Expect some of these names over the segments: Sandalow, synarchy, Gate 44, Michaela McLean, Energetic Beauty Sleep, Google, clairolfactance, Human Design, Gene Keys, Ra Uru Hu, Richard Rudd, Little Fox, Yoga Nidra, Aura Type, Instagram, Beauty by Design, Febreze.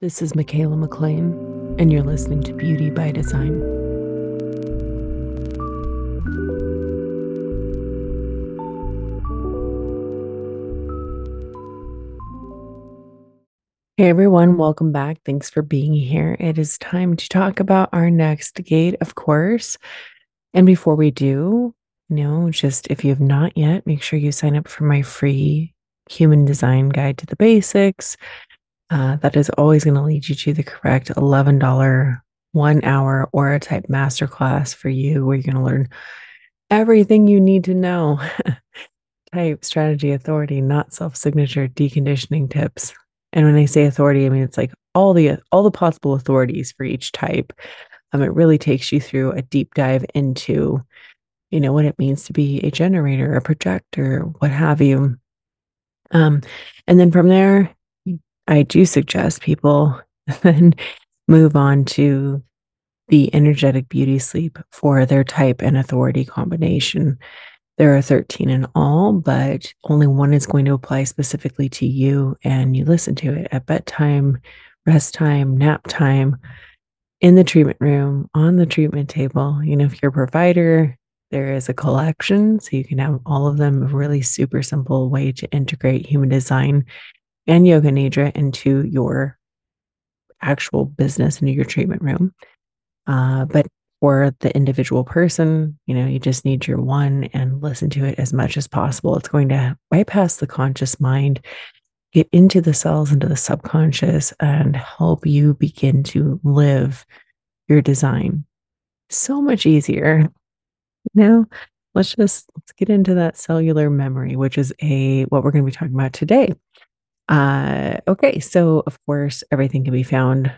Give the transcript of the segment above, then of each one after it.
This is Michaela McLean, and you're listening to Beauty by Design. Hey everyone, welcome back. Thanks for being here. It is time to talk about our next gate, of course. And before we do, just if you have not yet, make sure you sign up for my free Human Design Guide to the Basics. That is always going to lead you to the correct $11, 1 hour aura type masterclass for you, where you're going to learn everything you need to know. Type, strategy, authority, not self-signature, deconditioning tips. And when I say authority, I mean, it's like all the possible authorities for each type. It really takes you through a deep dive into, what it means to be a generator, a projector, what have you. And then from there, I do suggest people then move on to the energetic beauty sleep for their type and authority combination. There are 13 in all, but only one is going to apply specifically to you, and you listen to it at bedtime, rest time, nap time, in the treatment room, on the treatment table. If you're a provider, there is a collection, so you can have all of them. A really super simple way to integrate Human Design and Yoga Nidra into your actual business, into your treatment room. But for the individual person, you just need your one and listen to it as much as possible. It's going to bypass the conscious mind, get into the cells, into the subconscious, and help you begin to live your design. So much easier. Let's get into that cellular memory, which is what we're going to be talking about today. Okay, so of course, everything can be found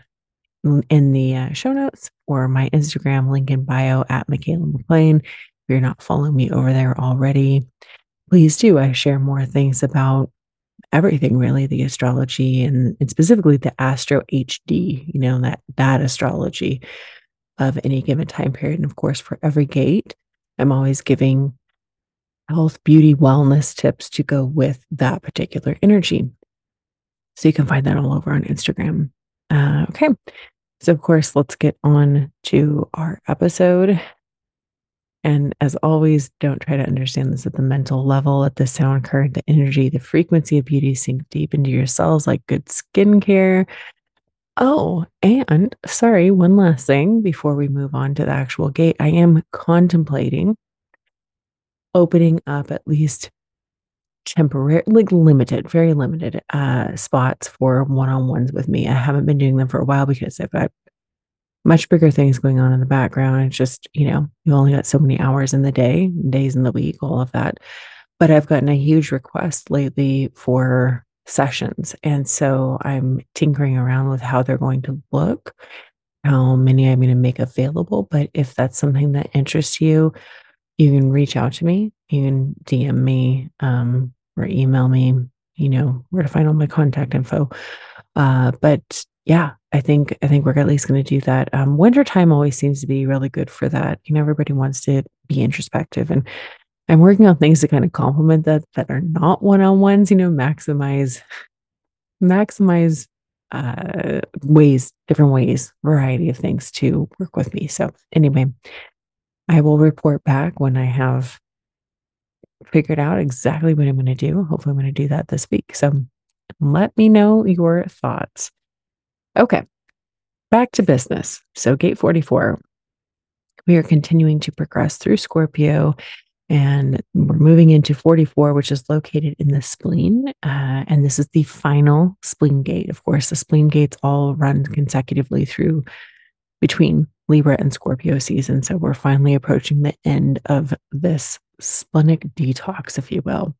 in the show notes or my Instagram link in bio at Michaela McLean. If you're not following me over there already, please do. I share more things about everything, really, the astrology and specifically the Astro HD, that astrology of any given time period. And of course, for every gate, I'm always giving health, beauty, wellness tips to go with that particular energy. So you can find that all over on Instagram. Okay. So of course, let's get on to our episode. And as always, don't try to understand this at the mental level, at the sound current, the energy, the frequency of beauty sink deep into your cells like good skincare. Oh, and sorry, one last thing before we move on to the actual gate. I am contemplating opening up at least temporary, very limited spots for one-on-ones with me. I haven't been doing them for a while because I've got much bigger things going on in the background. It's just, you only got so many hours in the day, days in the week, all of that. But I've gotten a huge request lately for sessions. And so I'm tinkering around with how they're going to look, how many I'm going to make available. But if that's something that interests you, you can reach out to me. You can DM me or email me, where to find all my contact info. But yeah, I think we're at least going to do that. Wintertime always seems to be really good for that. Everybody wants to be introspective, and I'm working on things to kind of complement that are not one-on-ones, maximize ways, different ways, variety of things to work with me. So anyway, I will report back when I have figured out exactly what I'm going to do. Hopefully I'm going to do that this week. So let me know your thoughts. Okay. Back to business. So gate 44, we are continuing to progress through Scorpio, and we're moving into 44, which is located in the spleen. And this is the final spleen gate. Of course, the spleen gates all run consecutively through between Libra and Scorpio season. So we're finally approaching the end of this splenic detox, if you will.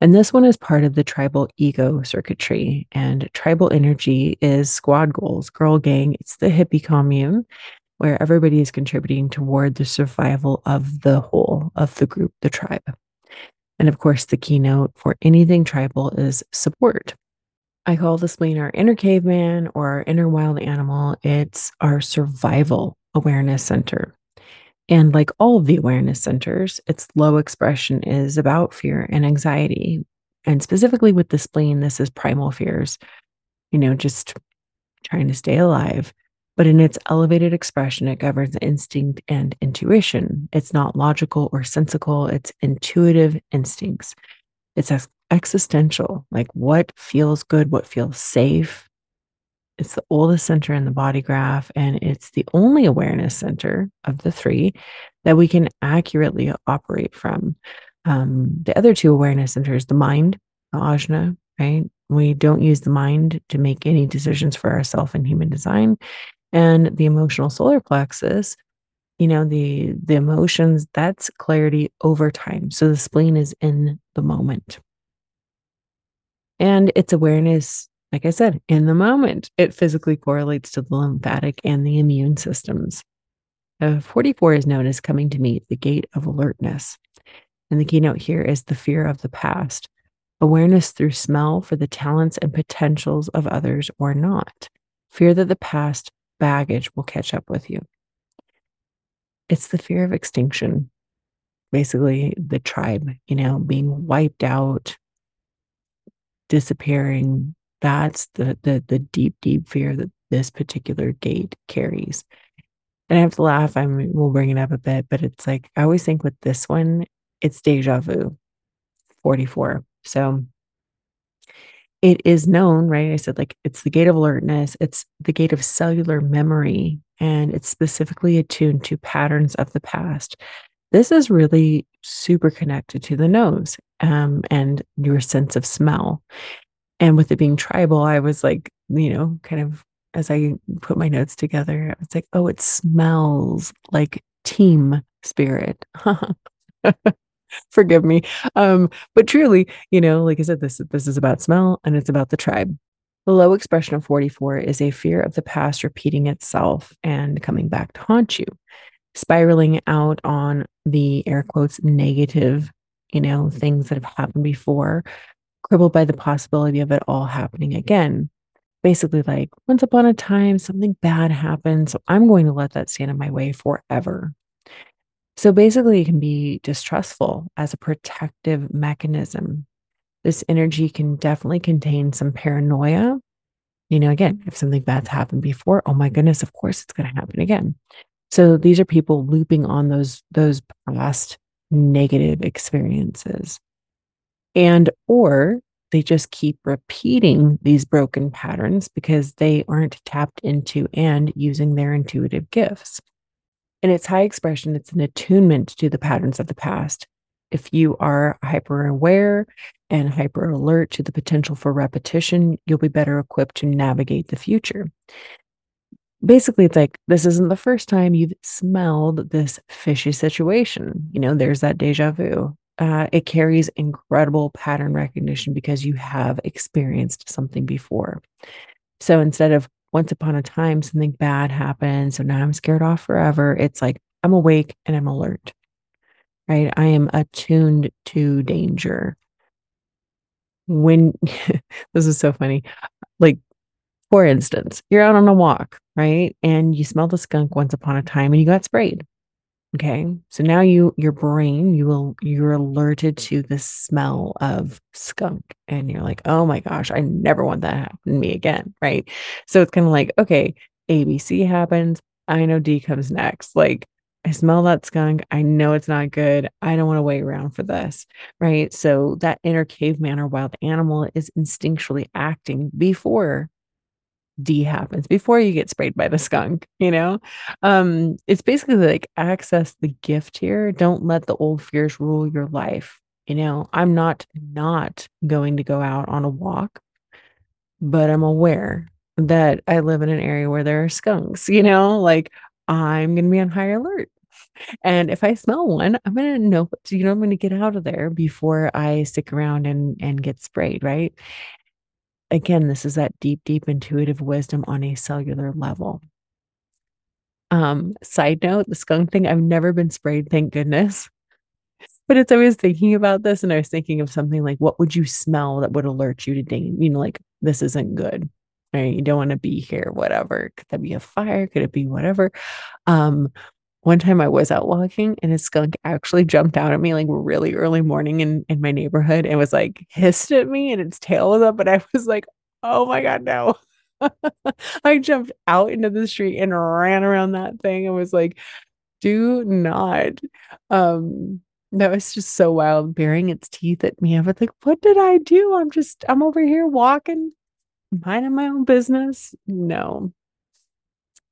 And this one is part of the tribal ego circuitry. And tribal energy is squad goals, girl gang. It's the hippie commune where everybody is contributing toward the survival of the whole, of the group, the tribe. And of course, the keynote for anything tribal is support. I call the spleen our inner caveman or our inner wild animal. It's our survival awareness center. And like all of the awareness centers, its low expression is about fear and anxiety. And specifically with the spleen, this is primal fears, just trying to stay alive. But in its elevated expression, it governs instinct and intuition. It's not logical or sensical. It's intuitive instincts. It's existential, like what feels good, what feels safe. It's the oldest center in the body graph, and it's the only awareness center of the three that we can accurately operate from. The other two awareness centers, the mind, the ajna, right? We don't use the mind to make any decisions for ourselves in human design. And the emotional solar plexus, you know, the emotions, that's clarity over time. So the spleen is in the moment. And it's awareness, like I said, in the moment. It physically correlates to the lymphatic and the immune systems. 44 is known as coming to meet, the gate of alertness. And the keynote here is the fear of the past. Awareness through smell for the talents and potentials of others or not. Fear that the past baggage will catch up with you. It's the fear of extinction. Basically, the tribe, you know, being wiped out, disappearing. That's the deep, deep fear that this particular gate carries. And I have to laugh. We'll bring it up a bit, but it's like, I always think with this one, it's deja vu, 44. So it is known, right? I said, like, it's the gate of alertness. It's the gate of cellular memory, and it's specifically attuned to patterns of the past. This is really super connected to the nose, and your sense of smell. And with it being tribal, I was like, you know, kind of as I put my notes together, I was like, oh, it smells like team spirit. Forgive me. But truly, you know, like I said, this is about smell, and it's about the tribe. The low expression of 44 is a fear of the past repeating itself and coming back to haunt you, spiraling out on the air quotes negative, you know, things that have happened before, crippled by the possibility of it all happening again. Basically, like, once upon a time, something bad happened, so I'm going to let that stand in my way forever. So basically, it can be distrustful as a protective mechanism. This energy can definitely contain some paranoia. You know, again, if something bad's happened before, oh my goodness, of course it's going to happen again. So these are people looping on those past negative experiences. And or they just keep repeating these broken patterns because they aren't tapped into and using their intuitive gifts. In its high expression, it's an attunement to the patterns of the past. If you are hyper aware and hyper alert to the potential for repetition, you'll be better equipped to navigate the future. Basically, it's like, this isn't the first time you've smelled this fishy situation. You know, there's that deja vu. It carries incredible pattern recognition because you have experienced something before. So instead of once upon a time, something bad happened, so now I'm scared off forever, it's like, I'm awake and I'm alert, right? I am attuned to danger. When, this is so funny, like, for instance, you're out on a walk, right? And you smell the skunk once upon a time and you got sprayed. Okay. So now you're alerted to the smell of skunk and you're like, oh my gosh, I never want that to happen to me again. Right. So it's kind of like, okay, ABC happens. I know D comes next. Like, I smell that skunk. I know it's not good. I don't want to wait around for this. Right. So that inner caveman or wild animal is instinctually acting before D happens, before you get sprayed by the skunk, you know? It's basically like, access the gift here. Don't let the old fears rule your life. You know, I'm not going to go out on a walk, but I'm aware that I live in an area where there are skunks, you know, like, I'm going to be on high alert. And if I smell one, I'm going to know, you know, I'm going to get out of there before I stick around and get sprayed. Right. Again, this is that deep, deep intuitive wisdom on a cellular level. Side note, the skunk thing, I've never been sprayed, thank goodness. But it's always thinking about this, and I was thinking of something like, what would you smell that would alert you to danger? You know, like, this isn't good, right? You don't want to be here, whatever. Could that be a fire? Could it be whatever? One time I was out walking and a skunk actually jumped out at me like really early morning in my neighborhood and was like, hissed at me and its tail was up. And I was like, oh my God, no. I jumped out into the street and ran around that thing and was like, do not. That was just so wild, baring its teeth at me. I was like, what did I do? I'm over here walking, minding my own business. No,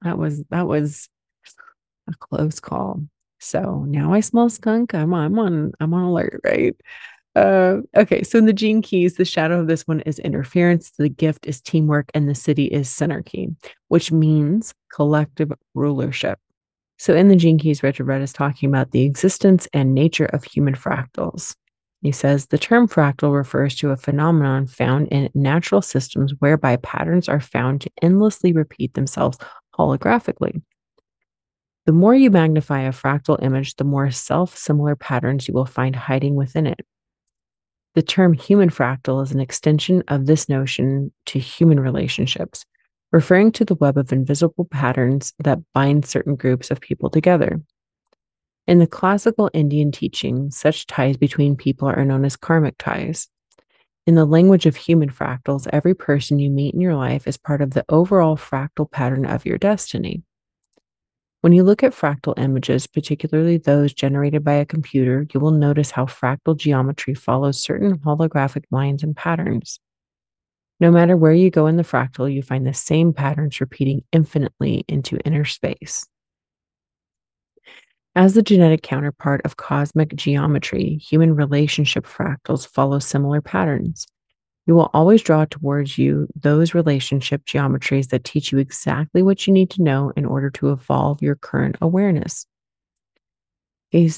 that was a close call. So now I smell skunk. I'm on alert, right? Okay. So in the Gene Keys, the shadow of this one is interference. The gift is teamwork and the city is synarchy, which means collective rulership. So in the Gene Keys, Richard Rudd is talking about the existence and nature of human fractals. He says the term fractal refers to a phenomenon found in natural systems whereby patterns are found to endlessly repeat themselves holographically. The more you magnify a fractal image, the more self-similar patterns you will find hiding within it. The term human fractal is an extension of this notion to human relationships, referring to the web of invisible patterns that bind certain groups of people together. In the classical Indian teaching, such ties between people are known as karmic ties. In the language of human fractals, every person you meet in your life is part of the overall fractal pattern of your destiny. When you look at fractal images, particularly those generated by a computer, you will notice how fractal geometry follows certain holographic lines and patterns. No matter where you go in the fractal, you find the same patterns repeating infinitely into inner space. As the genetic counterpart of cosmic geometry, human relationship fractals follow similar patterns. You will always draw towards you those relationship geometries that teach you exactly what you need to know in order to evolve your current awareness. He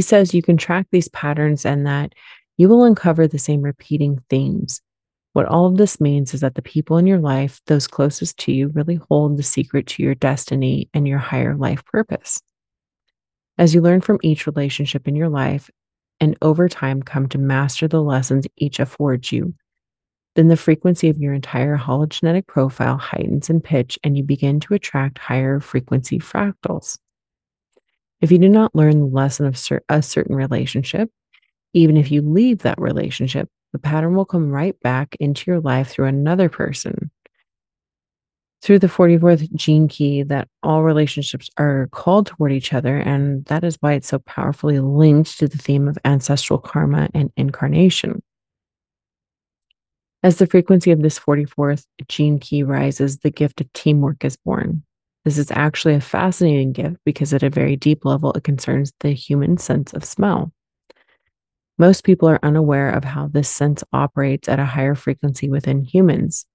says you can track these patterns and that you will uncover the same repeating themes. What all of this means is that the people in your life, those closest to you, really hold the secret to your destiny and your higher life purpose. As you learn from each relationship in your life, and over time come to master the lessons each affords you, then the frequency of your entire hologenetic profile heightens in pitch and you begin to attract higher frequency fractals. If you do not learn the lesson of a certain relationship, even if you leave that relationship, the pattern will come right back into your life through another person. Through the 44th Gene Key, that all relationships are called toward each other, and that is why it's so powerfully linked to the theme of ancestral karma and incarnation. As the frequency of this 44th Gene Key rises, the gift of teamwork is born. This is actually a fascinating gift because at a very deep level, it concerns the human sense of smell. Most people are unaware of how this sense operates at a higher frequency within humans.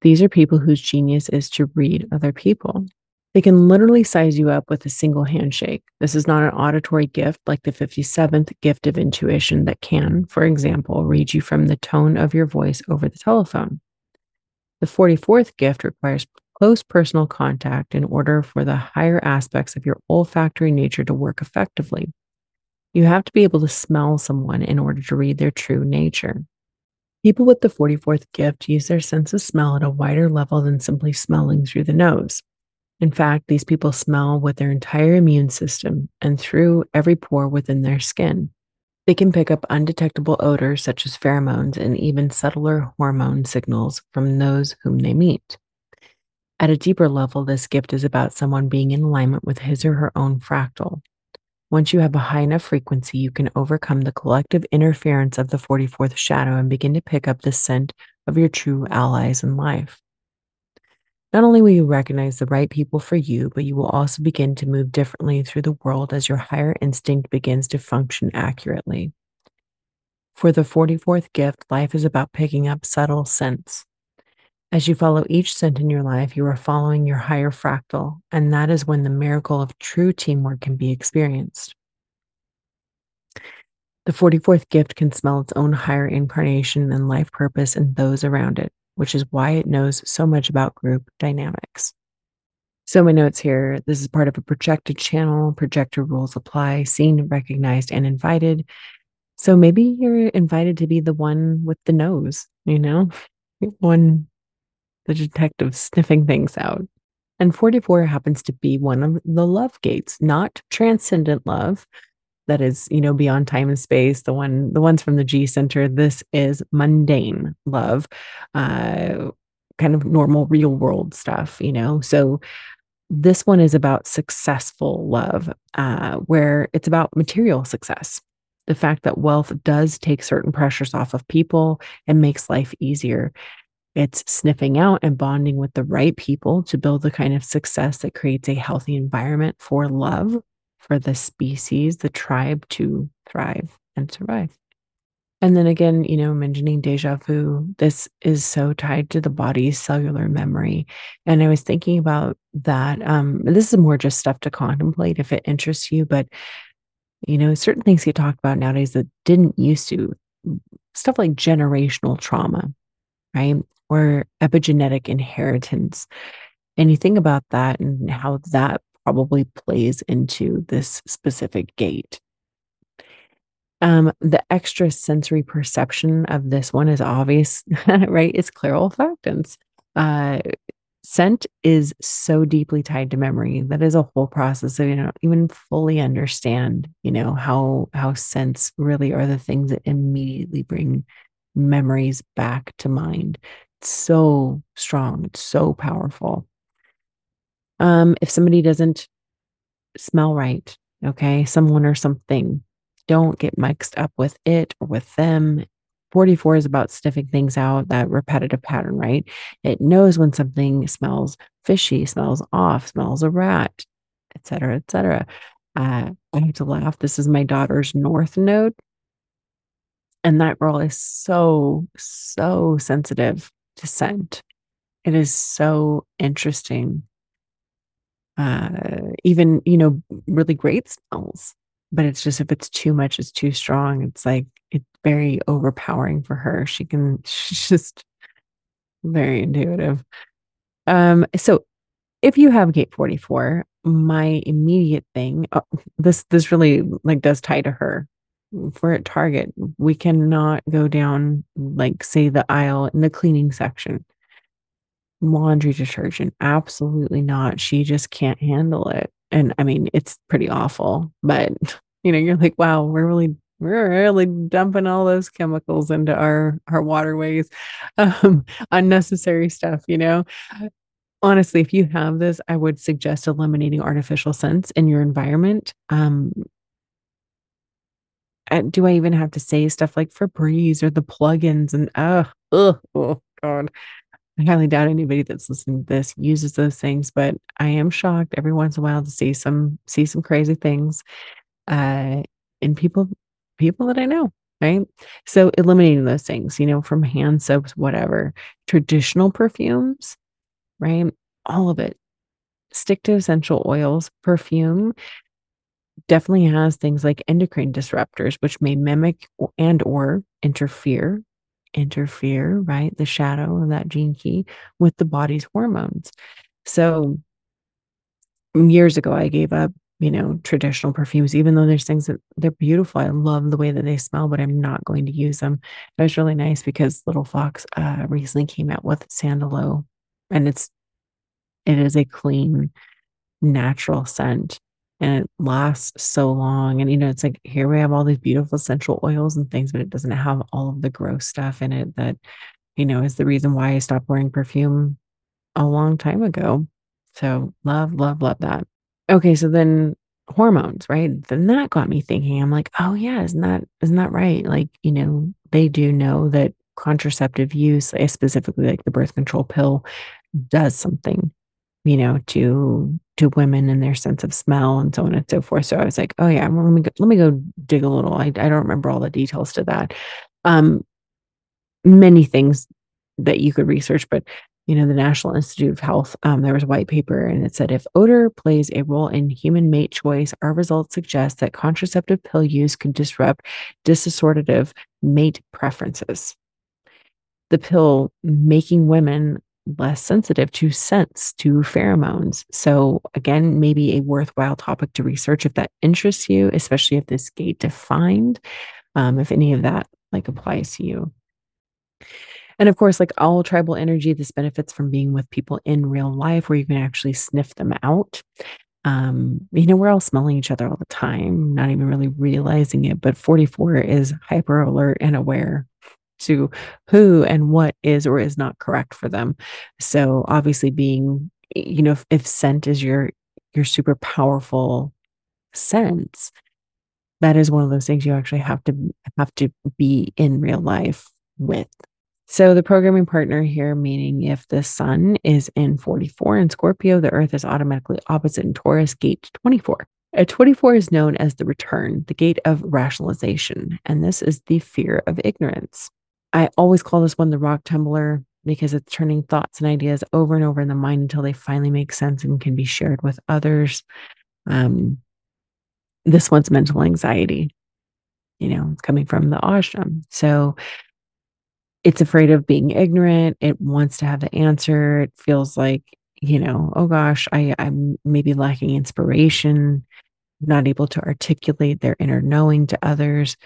These are people whose genius is to read other people. They can literally size you up with a single handshake. This is not an auditory gift like the 57th gift of intuition that can, for example, read you from the tone of your voice over the telephone. The 44th gift requires close personal contact in order for the higher aspects of your olfactory nature to work effectively. You have to be able to smell someone in order to read their true nature. People with the 44th gift use their sense of smell at a wider level than simply smelling through the nose. In fact, these people smell with their entire immune system and through every pore within their skin. They can pick up undetectable odors such as pheromones and even subtler hormone signals from those whom they meet. At a deeper level, this gift is about someone being in alignment with his or her own fractal. Once you have a high enough frequency, you can overcome the collective interference of the 44th shadow and begin to pick up the scent of your true allies in life. Not only will you recognize the right people for you, but you will also begin to move differently through the world as your higher instinct begins to function accurately. For the 44th gift, life is about picking up subtle scents. As you follow each scent in your life, you are following your higher fractal, and that is when the miracle of true teamwork can be experienced. The 44th gift can smell its own higher incarnation and life purpose in those around it, which is why it knows so much about group dynamics. So my notes here, this is part of a projected channel, projector rules apply, seen, recognized, and invited. So maybe you're invited to be the one with the nose, you know, one, the detective sniffing things out. And 44 happens to be one of the love gates, not transcendent love, that is, you know, beyond time and space, the ones from the G Center. This is mundane love, kind of normal real world stuff, you know? So this one is about successful love, where it's about material success. The fact that wealth does take certain pressures off of people and makes life easier. It's sniffing out and bonding with the right people to build the kind of success that creates a healthy environment for love, for the species, the tribe to thrive and survive. And then again, you know, mentioning deja vu, this is so tied to the body's cellular memory. And I was thinking about that. This is more just stuff to contemplate if it interests you, but you know, certain things you talk about nowadays that didn't used to, stuff like generational trauma, right? Or epigenetic inheritance. And you think about that and how that probably plays into this specific gate. The extra sensory perception of this one is obvious, right? It's clairolfactance. Scent is so deeply tied to memory. That is a whole process that you don't even fully understand, you know, how scents really are the things that immediately bring memories back to mind. It's so strong. It's so powerful. If somebody doesn't smell right, okay, someone or something, don't get mixed up with it or with them. 44 is about sniffing things out, that repetitive pattern, right? It knows when something smells fishy, smells off, smells a rat, et cetera, et cetera. I have to laugh. This is my daughter's north node. And that girl is so, so sensitive to scent. It is so interesting. Even, you know, really great smells. But it's just, if it's too much, it's too strong. It's like, it's very overpowering for her. She's just very intuitive. So if you have Gate 44, my immediate thing, this really like does tie to her. If we're at Target, we cannot go down, like say the aisle in the cleaning section, laundry detergent. Absolutely not. She just can't handle it. And I mean, it's pretty awful, but you know, you're like, wow, we're really dumping all those chemicals into our waterways, unnecessary stuff, you know. Honestly, if you have this, I would suggest eliminating artificial scents in your environment. Do I even have to say stuff like Febreze or the plugins and oh God. I highly doubt anybody that's listening to this uses those things, but I am shocked every once in a while to see some crazy things in people that I know, right? So eliminating those things, you know, from hand soaps, whatever, traditional perfumes, right? All of it. Stick to essential oils. Perfume definitely has things like endocrine disruptors, which may mimic and or interfere, right? The shadow of that gene key with the body's hormones. So years ago, I gave up, you know, traditional perfumes, even though there's things that they're beautiful. I love the way that they smell, but I'm not going to use them. It was really nice because Little Fox recently came out with Sandalow, and it is a clean, natural scent. And it lasts so long. And, you know, it's like, here we have all these beautiful essential oils and things, but it doesn't have all of the gross stuff in it that, you know, is the reason why I stopped wearing perfume a long time ago. So love, love, love that. Okay. So then hormones, right? Then that got me thinking, I'm like, oh yeah, isn't that right? Like, you know, they do know that contraceptive use, specifically like the birth control pill, does something, you know, to women and their sense of smell and so on and so forth. So I was like, oh yeah, well, let me go dig a little. I don't remember all the details to that. Many things that you could research, but you know, the National Institute of Health, there was a white paper and it said, if odor plays a role in human mate choice, our results suggest that contraceptive pill use could disrupt dissociative mate preferences. The pill making women less sensitive to scents, to pheromones. So again, maybe a worthwhile topic to research if that interests you, especially if this gate defined, if any of that like applies to you. And of course, like all tribal energy, this benefits from being with people in real life where you can actually sniff them out. You know, we're all smelling each other all the time, not even really realizing it, but 44 is hyper alert and aware. to who and what is or is not correct for them. So obviously being, you know, if scent is your super powerful sense, that is one of those things you actually have to be in real life with. So the programming partner here, meaning if the sun is in 44 in Scorpio, the earth is automatically opposite in Taurus, gate 24. A 24 is known as the return, the gate of rationalization. And this is the fear of ignorance. I always call this one the rock tumbler because it's turning thoughts and ideas over and over in the mind until they finally make sense and can be shared with others. This one's mental anxiety. You know, it's coming from the ashram. So it's afraid of being ignorant. It wants to have the answer. It feels like, you know, oh gosh, I'm maybe lacking inspiration, not able to articulate their inner knowing to others.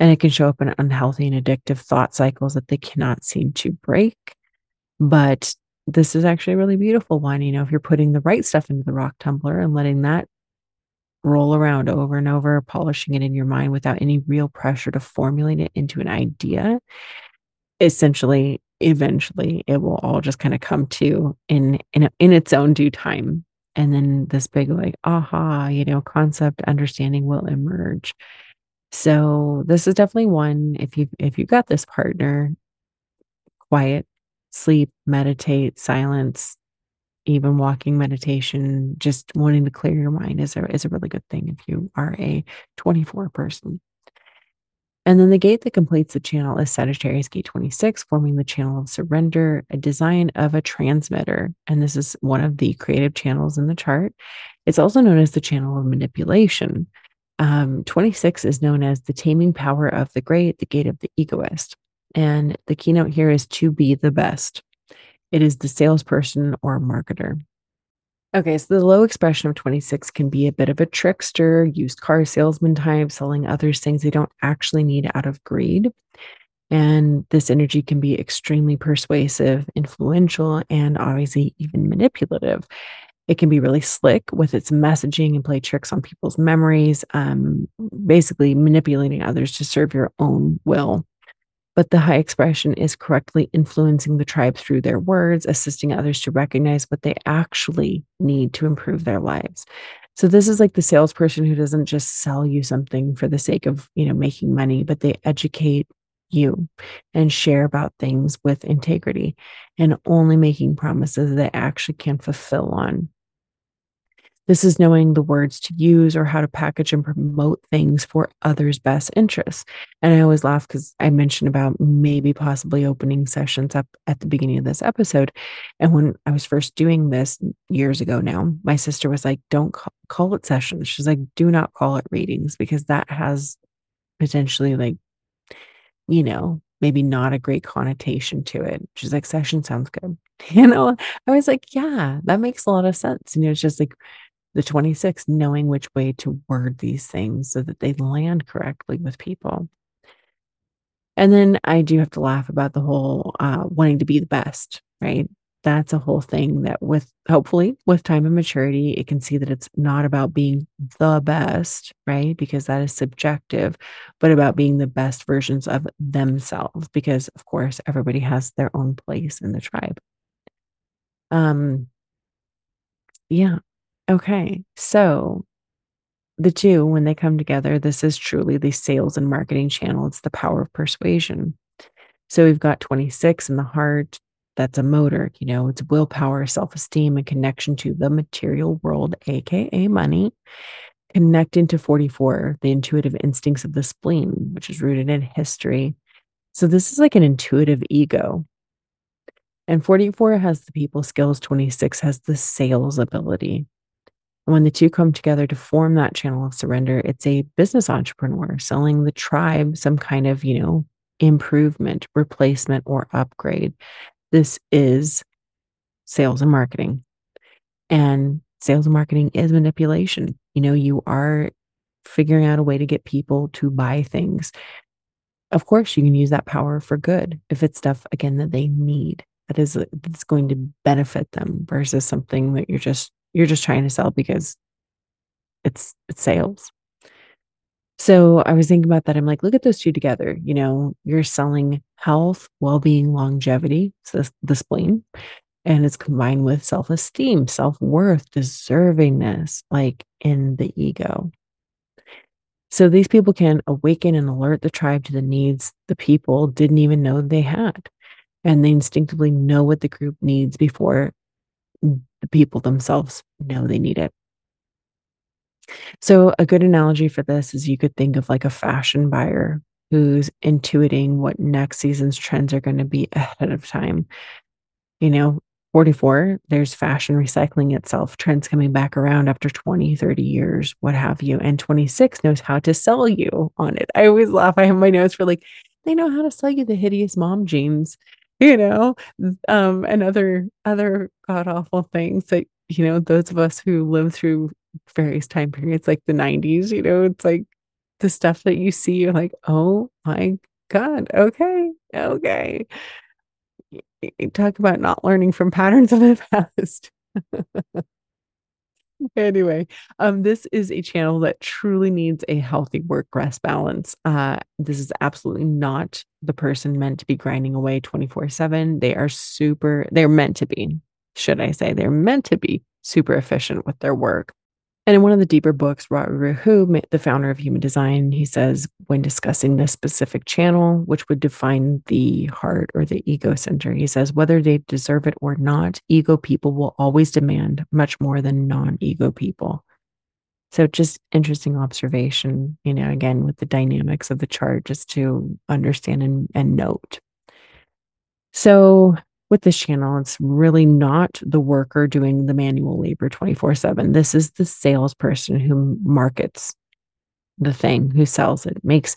And it can show up in unhealthy and addictive thought cycles that they cannot seem to break. But this is actually a really beautiful one. You know, if you're putting the right stuff into the rock tumbler and letting that roll around over and over, polishing it in your mind without any real pressure to formulate it into an idea, essentially, eventually it will all just kind of come to in its own due time. And then this big, like, aha, you know, concept understanding will emerge. So this is definitely one, if you got this partner, quiet, sleep, meditate, silence, even walking meditation, just wanting to clear your mind is a really good thing if you are a 24 person. And then the gate that completes the channel is Sagittarius, gate 26, forming the channel of surrender, a design of a transmitter. And this is one of the creative channels in the chart. It's also known as the channel of manipulation. 26 is known as the taming power of the great, the gate of the egoist. And the keynote here is to be the best. It is the salesperson or marketer. Okay, so the low expression of 26 can be a bit of a trickster, used car salesman type, selling others things they don't actually need out of greed. And this energy can be extremely persuasive, influential, and obviously even manipulative. It can be really slick with its messaging and play tricks on people's memories, basically manipulating others to serve your own will. But the high expression is correctly influencing the tribe through their words, assisting others to recognize what they actually need to improve their lives. So this is like the salesperson who doesn't just sell you something for the sake of, you know, making money, but they educate you and share about things with integrity and only making promises they actually can fulfill on. This is knowing the words to use or how to package and promote things for others' best interests. And I always laugh because I mentioned about maybe possibly opening sessions up at the beginning of this episode. And when I was first doing this years ago now, my sister was like, don't call it sessions. She's like, do not call it readings because that has potentially, like, you know, maybe not a great connotation to it. She's like, session sounds good. You know, I was like, yeah, that makes a lot of sense. You know, it's just like, the 26, knowing which way to word these things so that they land correctly with people. And then I do have to laugh about the whole wanting to be the best, right? That's a whole thing that hopefully with time and maturity, it can see that it's not about being the best, right? Because that is subjective, but about being the best versions of themselves, because of course, everybody has their own place in the tribe. Yeah. Okay, so the two, when they come together, this is truly the sales and marketing channel. It's the power of persuasion. So we've got 26 in the heart. That's a motor, you know, it's willpower, self-esteem, and connection to the material world, AKA money. Connecting to 44, the intuitive instincts of the spleen, which is rooted in history. So this is like an intuitive ego. And 44 has the people skills, 26 has the sales ability. And when the two come together to form that channel of surrender, it's a business entrepreneur selling the tribe some kind of, you know, improvement, replacement, or upgrade. This is sales and marketing. And sales and marketing is manipulation. You know, you are figuring out a way to get people to buy things. Of course, you can use that power for good if it's stuff, again, that they need, that is, that's going to benefit them versus something that you're just trying to sell because it's sales. So I was thinking about that. I'm like, look at those two together. You know, you're selling health, well-being, longevity, so the spleen, and it's combined with self-esteem, self-worth, deservingness, like in the ego. So these people can awaken and alert the tribe to the needs the people didn't even know they had. And they instinctively know what the group needs before the people themselves know they need it. So a good analogy for this is you could think of like a fashion buyer who's intuiting what next season's trends are going to be ahead of time. You know, 44, there's fashion recycling itself, trends coming back around after 20, 30 years, what have you. And 26 knows how to sell you on it. I always laugh. I have my notes for like, they know how to sell you the hideous mom jeans, you know, and other god awful things that, you know, those of us who live through various time periods like the 90s, you know, it's like the stuff that you see, you're like, oh my God, okay. You talk about not learning from patterns of the past. Anyway, this is a channel that truly needs a healthy work-rest balance. This is absolutely not the person meant to be grinding away 24/7. They're meant to be, should I say, they're meant to be super efficient with their work. And in one of the deeper books, Ra Uru Hu, the founder of Human Design, he says, when discussing this specific channel, which would define the heart or the ego center, he says, whether they deserve it or not, ego people will always demand much more than non-ego people. So just interesting observation, you know, again, with the dynamics of the chart, just to understand and note. So with this channel, it's really not the worker doing the manual labor 24/7. This is the salesperson who markets the thing, who sells it, makes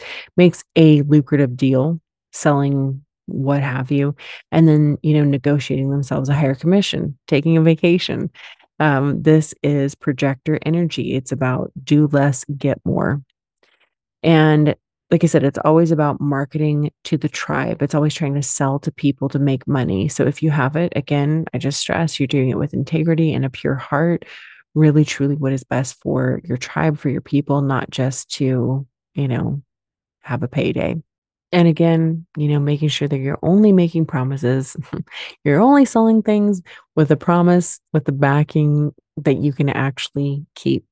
a lucrative deal, selling what have you, and then, you know, negotiating themselves a higher commission, taking a vacation. This is projector energy. It's about do less, get more. And like I said, it's always about marketing to the tribe. It's always trying to sell to people to make money. So if you have it, again, I just stress you're doing it with integrity and a pure heart, really, truly what is best for your tribe, for your people, not just to, you know, have a payday. And again, you know, making sure that you're only making promises, you're only selling things with a promise, with the backing that you can actually keep.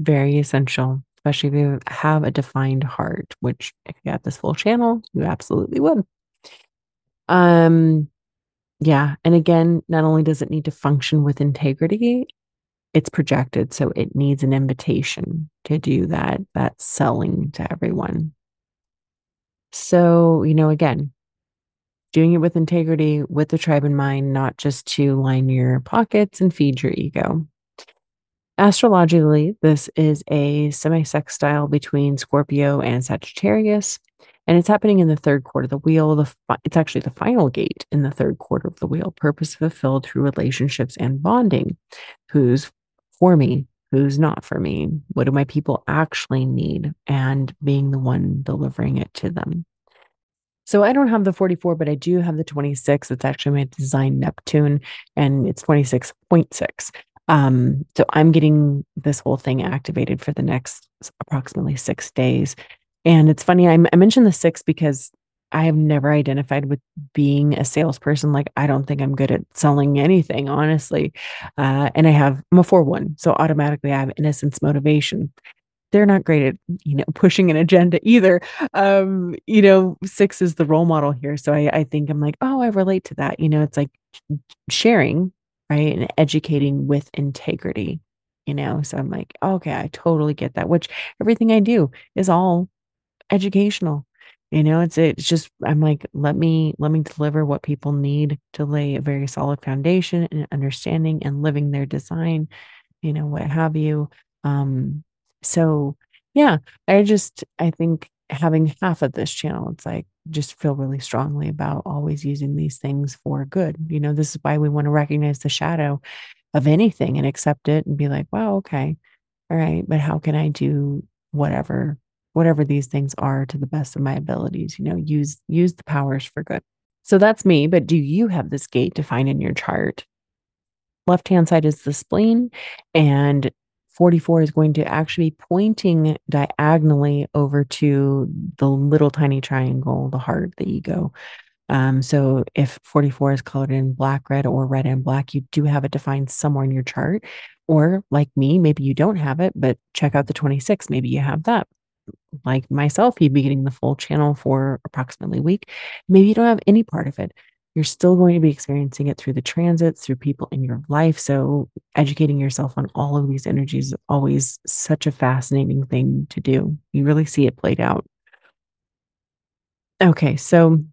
Very essential. Especially if you have a defined heart, which if you have this full channel, you absolutely would. Yeah. And again, not only does it need to function with integrity, it's projected. So it needs an invitation to do that. That's selling to everyone. So, you know, again, doing it with integrity, with the tribe in mind, not just to line your pockets and feed your ego. Astrologically, this is a semi-sextile between Scorpio and Sagittarius, and it's happening in the third quarter of the wheel. It's actually the final gate in the third quarter of the wheel, purpose fulfilled through relationships and bonding. Who's for me? Who's not for me? What do my people actually need? And being the one delivering it to them. So I don't have the 44, but I do have the 26. It's actually my design Neptune, and it's 26.6. So I'm getting this whole thing activated for the next approximately 6 days. And it's funny, I mentioned the 6 because I have never identified with being a salesperson. Like, I don't think I'm good at selling anything, honestly. And I'm a 4-1. So automatically I have innocence motivation. They're not great at, you know, pushing an agenda either. You know, 6 is the role model here. So I think I'm like, oh, I relate to that. You know, it's like sharing, right? And educating with integrity, you know? So I'm like, okay, I totally get that, which everything I do is all educational. You know, it's just, I'm like, let me deliver what people need to lay a very solid foundation and understanding and living their design, you know, what have you. So yeah, I think having half of this channel, it's like, just feel really strongly about always using these things for good. You know, this is why we want to recognize the shadow of anything and accept it and be like, wow, okay. All right. But how can I do whatever these things are to the best of my abilities, you know, use the powers for good. So that's me, but do you have this gate defined in your chart? Left-hand side is the spleen and 44 is going to actually be pointing diagonally over to the little tiny triangle, the heart, the ego. So if 44 is colored in black, red, or red and black, you do have it defined somewhere in your chart. Or like me, maybe you don't have it, but check out the 26. Maybe you have that. Like myself, you'd be getting the full channel for approximately a week. Maybe you don't have any part of it. You're still going to be experiencing it through the transits, through people in your life. So educating yourself on all of these energies is always such a fascinating thing to do. You really see it played out. Okay, so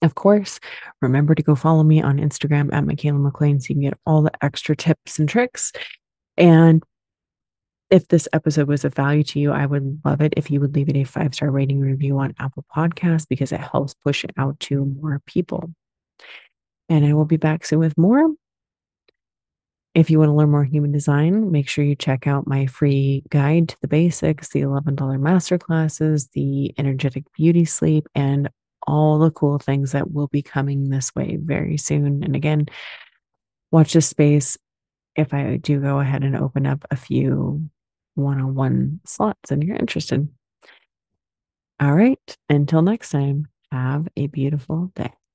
of course, remember to go follow me on Instagram at Michaela McLean so you can get all the extra tips and tricks. And if this episode was of value to you, I would love it if you would leave it a 5-star rating review on Apple Podcasts because it helps push it out to more people. And I will be back soon with more. If you want to learn more human design, make sure you check out my free guide to the basics, the $11 masterclasses, the energetic beauty sleep, and all the cool things that will be coming this way very soon. And again, watch this space if I do go ahead and open up a few one-on-one slots and you're interested. All right. Until next time, have a beautiful day.